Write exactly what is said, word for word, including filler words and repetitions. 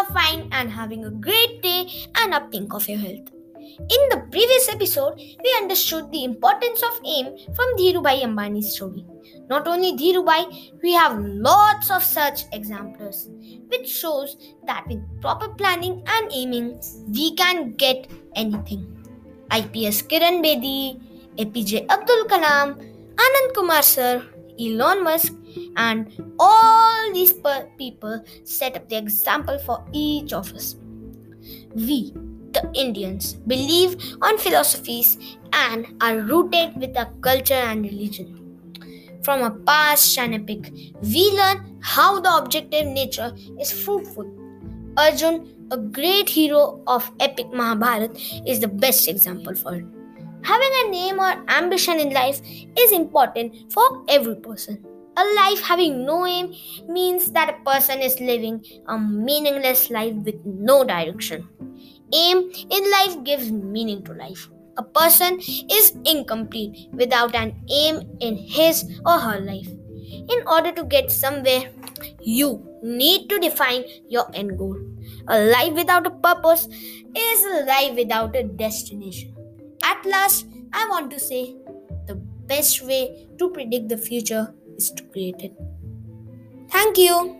are fine and having a great day and up think of your health. In the previous episode, we understood the importance of aim from Dhirubhai Ambani's story. Not only Dhirubhai, we have lots of such examples, which shows that with proper planning and aiming, we can get anything. I P S Kiran Bedi, A P J Abdul Kalam, Anand Kumar sir, Elon Musk, and all these per- people set up the example for each of us. We, the Indians, believe on philosophies and are rooted with our culture and religion. From our past and epic, we learn how the objective nature is fruitful. Arjun, a great hero of epic Mahabharata, is the best example for it. Having a name or ambition in life is important for every person. A life having no aim means that a person is living a meaningless life with no direction. Aim in life gives meaning to life. A person is incomplete without an aim in his or her life. In order to get somewhere, you need to define your end goal. A life without a purpose is a life without a destination. At last, I want to say the best way to predict the future is to create it. Thank you.